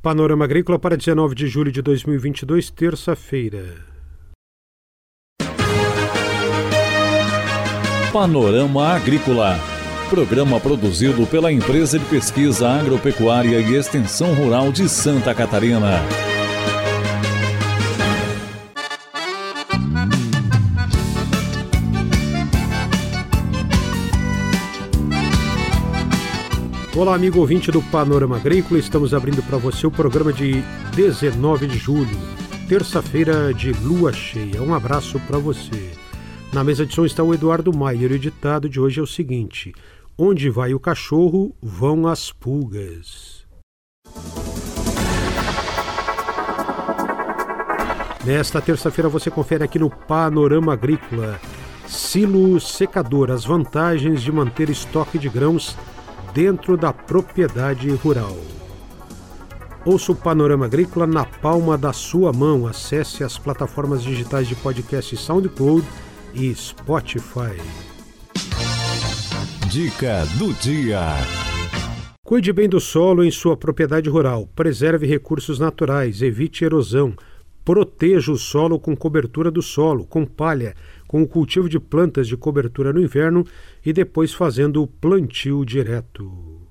Panorama Agrícola para 19 de julho de 2022, terça-feira. Panorama Agrícola, programa produzido pela Empresa de Pesquisa Agropecuária e Extensão Rural de Santa Catarina. Olá, amigo ouvinte do Panorama Agrícola, estamos abrindo para você o programa de 19 de julho, terça-feira de lua cheia. Um abraço para você. Na mesa de som está o Eduardo Maier. O ditado de hoje é o seguinte: onde vai o cachorro, vão as pulgas. Nesta terça-feira você confere aqui no Panorama Agrícola: Silo Secador, as vantagens de manter estoque de grãos dentro da propriedade rural. Ouça o Panorama Agrícola na palma da sua mão. Acesse as plataformas digitais de podcast SoundCloud e Spotify. Dica do dia. Cuide bem do solo em sua propriedade rural. Preserve recursos naturais, evite erosão. Proteja o solo com cobertura do solo, com palha, com o cultivo de plantas de cobertura no inverno e depois fazendo o plantio direto.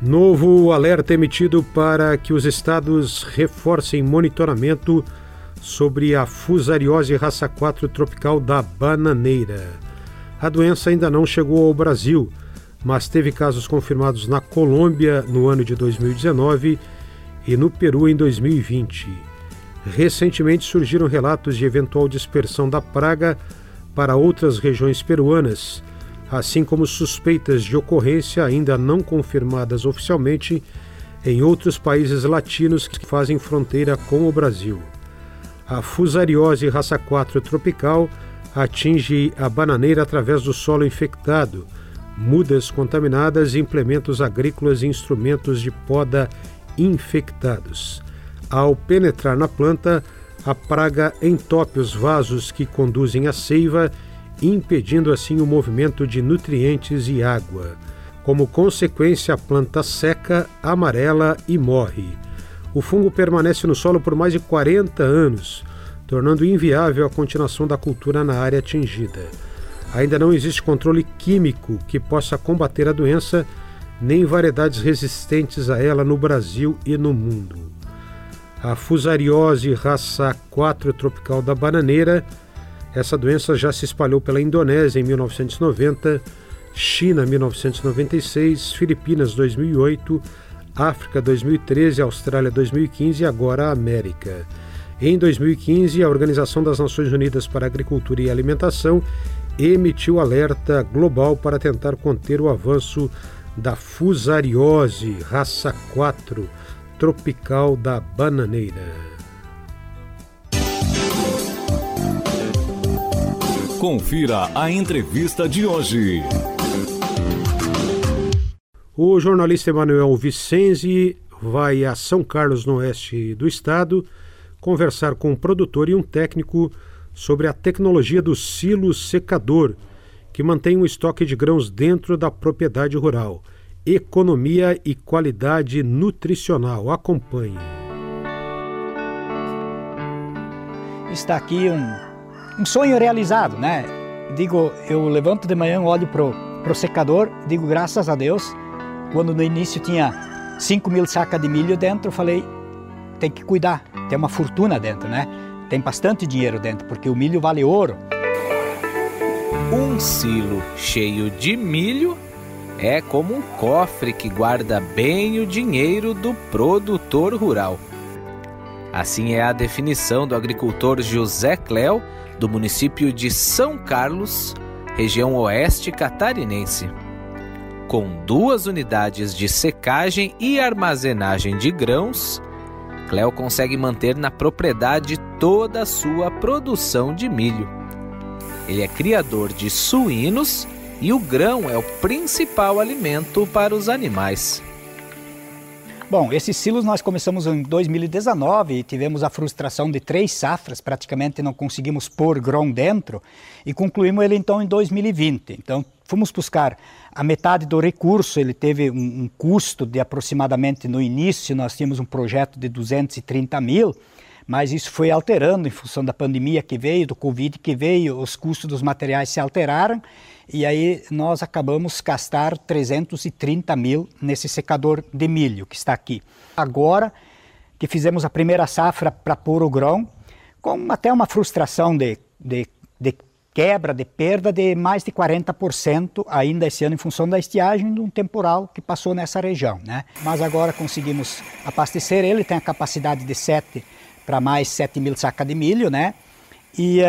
Novo alerta emitido para que os estados reforcem monitoramento sobre a fusariose raça 4 tropical da bananeira. A doença ainda não chegou ao Brasil, mas teve casos confirmados na Colômbia no ano de 2019 e no Peru em 2020. Recentemente surgiram relatos de eventual dispersão da praga para outras regiões peruanas, assim como suspeitas de ocorrência ainda não confirmadas oficialmente em outros países latinos que fazem fronteira com o Brasil. A fusariose raça 4 tropical atinge a bananeira através do solo infectado, mudas contaminadas, implementos agrícolas e instrumentos de poda infectados. Ao penetrar na planta, a praga entope os vasos que conduzem a seiva, impedindo assim o movimento de nutrientes e água. Como consequência, a planta seca, amarela e morre. O fungo permanece no solo por mais de 40 anos, tornando inviável a continuação da cultura na área atingida. Ainda não existe controle químico que possa combater a doença, nem variedades resistentes a ela no Brasil e no mundo. A fusariose raça 4 tropical da bananeira, essa doença já se espalhou pela Indonésia em 1990, China 1996, Filipinas 2008, África 2013, Austrália 2015 e agora a América. Em 2015, a Organização das Nações Unidas para Agricultura e Alimentação emitiu alerta global para tentar conter o avanço da fusariose raça 4 tropical da bananeira. Confira a entrevista de hoje. O jornalista Emanuel Vicenzi vai a São Carlos, no oeste do estado, conversar com um produtor e um técnico sobre a tecnologia do silo secador, que mantém um estoque de grãos dentro da propriedade rural. Economia e qualidade nutricional. Acompanhe. Está aqui um sonho realizado, né? Digo, eu levanto de manhã, olho pro secador, digo graças a Deus. Quando no início tinha 5 mil sacas de milho dentro, eu falei, tem que cuidar, tem uma fortuna dentro, né? Tem bastante dinheiro dentro, porque o milho vale ouro. Um silo cheio de milho é como um cofre que guarda bem o dinheiro do produtor rural. Assim é a definição do agricultor José Cléo, do município de São Carlos, região oeste catarinense. Com 2 unidades de secagem e armazenagem de grãos, Cléo consegue manter na propriedade toda a sua produção de milho. Ele é criador de suínos e o grão é o principal alimento para os animais. Bom, esses silos nós começamos em 2019 e tivemos a frustração de 3 safras, praticamente não conseguimos pôr grão dentro e concluímos ele então em 2020. Então fomos buscar a metade do recurso, ele teve um custo de aproximadamente, no início nós tínhamos um projeto de 230 mil, mas isso foi alterando em função da pandemia que veio, do Covid que veio, os custos dos materiais se alteraram e aí nós acabamos gastar 330 mil nesse secador de milho que está aqui. Agora que fizemos a primeira safra para pôr o grão, com até uma frustração de quebra, de perda de mais de 40% ainda esse ano em função da estiagem de um temporal que passou nessa região, né? Mas agora conseguimos abastecer ele, tem a capacidade de 7 para mais 7 mil sacas de milho, né? E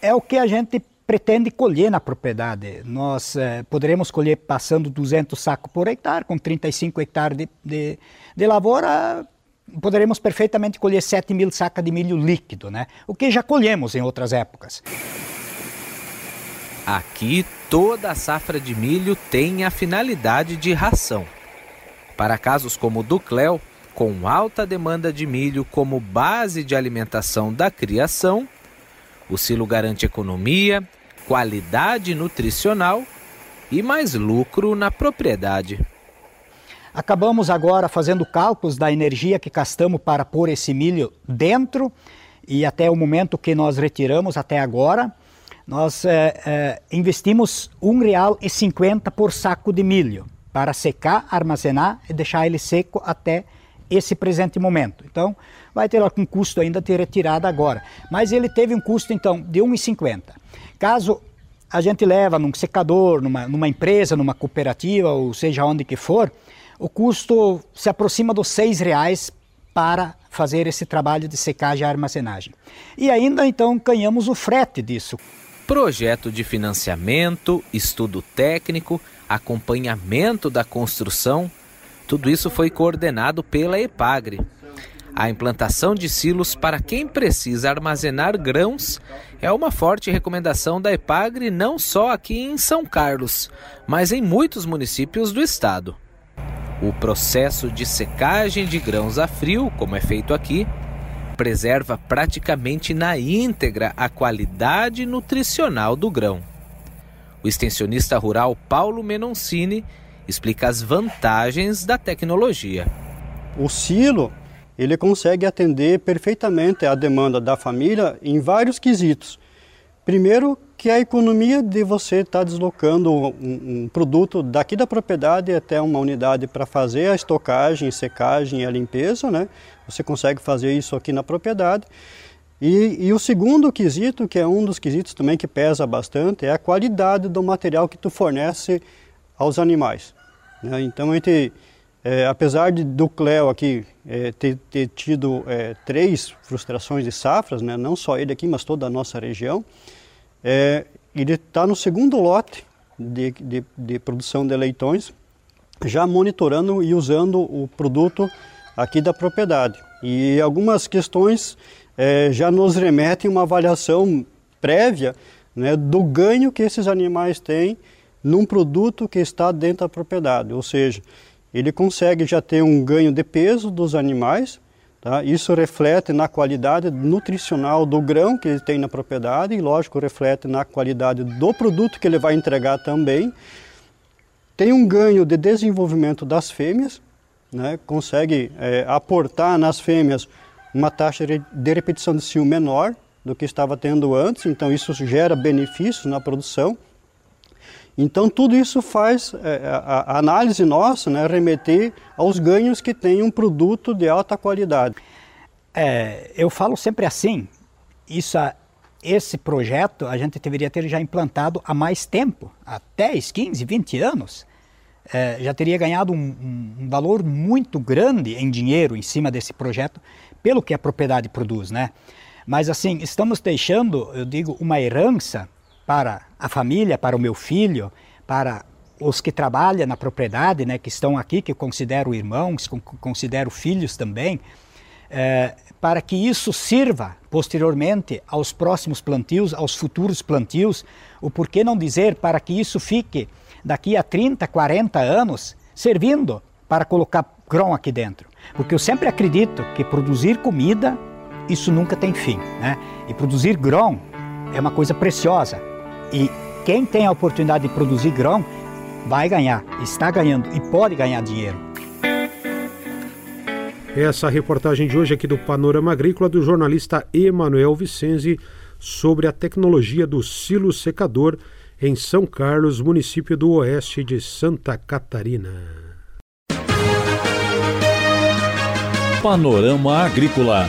é o que a gente pretende colher na propriedade. Nós poderemos colher passando 200 sacos por hectare, com 35 hectares de lavoura, poderemos perfeitamente colher 7 mil sacas de milho líquido, né? O que já colhemos em outras épocas. Aqui, toda a safra de milho tem a finalidade de ração. Para casos como o do Cléo, com alta demanda de milho como base de alimentação da criação, o silo garante economia, qualidade nutricional e mais lucro na propriedade. Acabamos agora fazendo cálculos da energia que gastamos para pôr esse milho dentro e até o momento que nós retiramos, até agora, nós investimos R$ 1,50 por saco de milho para secar, armazenar e deixar ele seco até esse presente momento. Então, vai ter algum custo ainda de retirada agora. Mas ele teve um custo, então, de R$ 1,50. Caso a gente leva num secador, numa empresa, numa cooperativa, ou seja, onde que for, o custo se aproxima dos R$ 6,00 para fazer esse trabalho de secagem e armazenagem. E ainda, então, ganhamos o frete disso. Projeto de financiamento, estudo técnico, acompanhamento da construção, tudo isso foi coordenado pela Epagri. A implantação de silos para quem precisa armazenar grãos é uma forte recomendação da Epagri não só aqui em São Carlos, mas em muitos municípios do estado. O processo de secagem de grãos a frio, como é feito aqui, preserva praticamente na íntegra a qualidade nutricional do grão. O extensionista rural Paulo Menoncini explica as vantagens da tecnologia. O silo, ele consegue atender perfeitamente a demanda da família em vários quesitos. Primeiro, que é a economia de você estar deslocando um produto daqui da propriedade até uma unidade para fazer a estocagem, secagem e a limpeza, né? Você consegue fazer isso aqui na propriedade. E o segundo quesito, que é um dos quesitos também que pesa bastante, é a qualidade do material que tu fornece aos animais. Então, apesar do Cléo aqui ter tido 3 frustrações de safras, né, não só ele aqui, mas toda a nossa região, ele está no segundo lote de produção de leitões, já monitorando e usando o produto aqui da propriedade. E algumas questões já nos remetem a uma avaliação prévia, né, do ganho que esses animais têm num produto que está dentro da propriedade, ou seja, ele consegue já ter um ganho de peso dos animais, tá? Isso reflete na qualidade nutricional do grão que ele tem na propriedade e, lógico, reflete na qualidade do produto que ele vai entregar também. Tem um ganho de desenvolvimento das fêmeas, né? Consegue aportar nas fêmeas uma taxa de repetição de cio menor do que estava tendo antes, então isso gera benefícios na produção. Então, tudo isso faz a análise nossa, né, remeter aos ganhos que tem um produto de alta qualidade. Eu falo sempre assim, esse projeto a gente deveria ter já implantado há mais tempo, há 10, 15, 20 anos. Já teria ganhado um valor muito grande em dinheiro em cima desse projeto, pelo que a propriedade produz, né? Mas assim, estamos deixando, eu digo, uma herança para a família, para o meu filho, para os que trabalham na propriedade, né, que estão aqui, que eu considero irmãos, que considero filhos também, para que isso sirva posteriormente aos próximos plantios, aos futuros plantios, ou por que não dizer para que isso fique daqui a 30, 40 anos, servindo para colocar grão aqui dentro. Porque eu sempre acredito que produzir comida, isso nunca tem fim, né? E produzir grão é uma coisa preciosa. E quem tem a oportunidade de produzir grão vai ganhar, está ganhando e pode ganhar dinheiro. Essa reportagem de hoje aqui do Panorama Agrícola do jornalista Emanuel Vicenzi sobre a tecnologia do silo secador em São Carlos, município do oeste de Santa Catarina. Panorama Agrícola,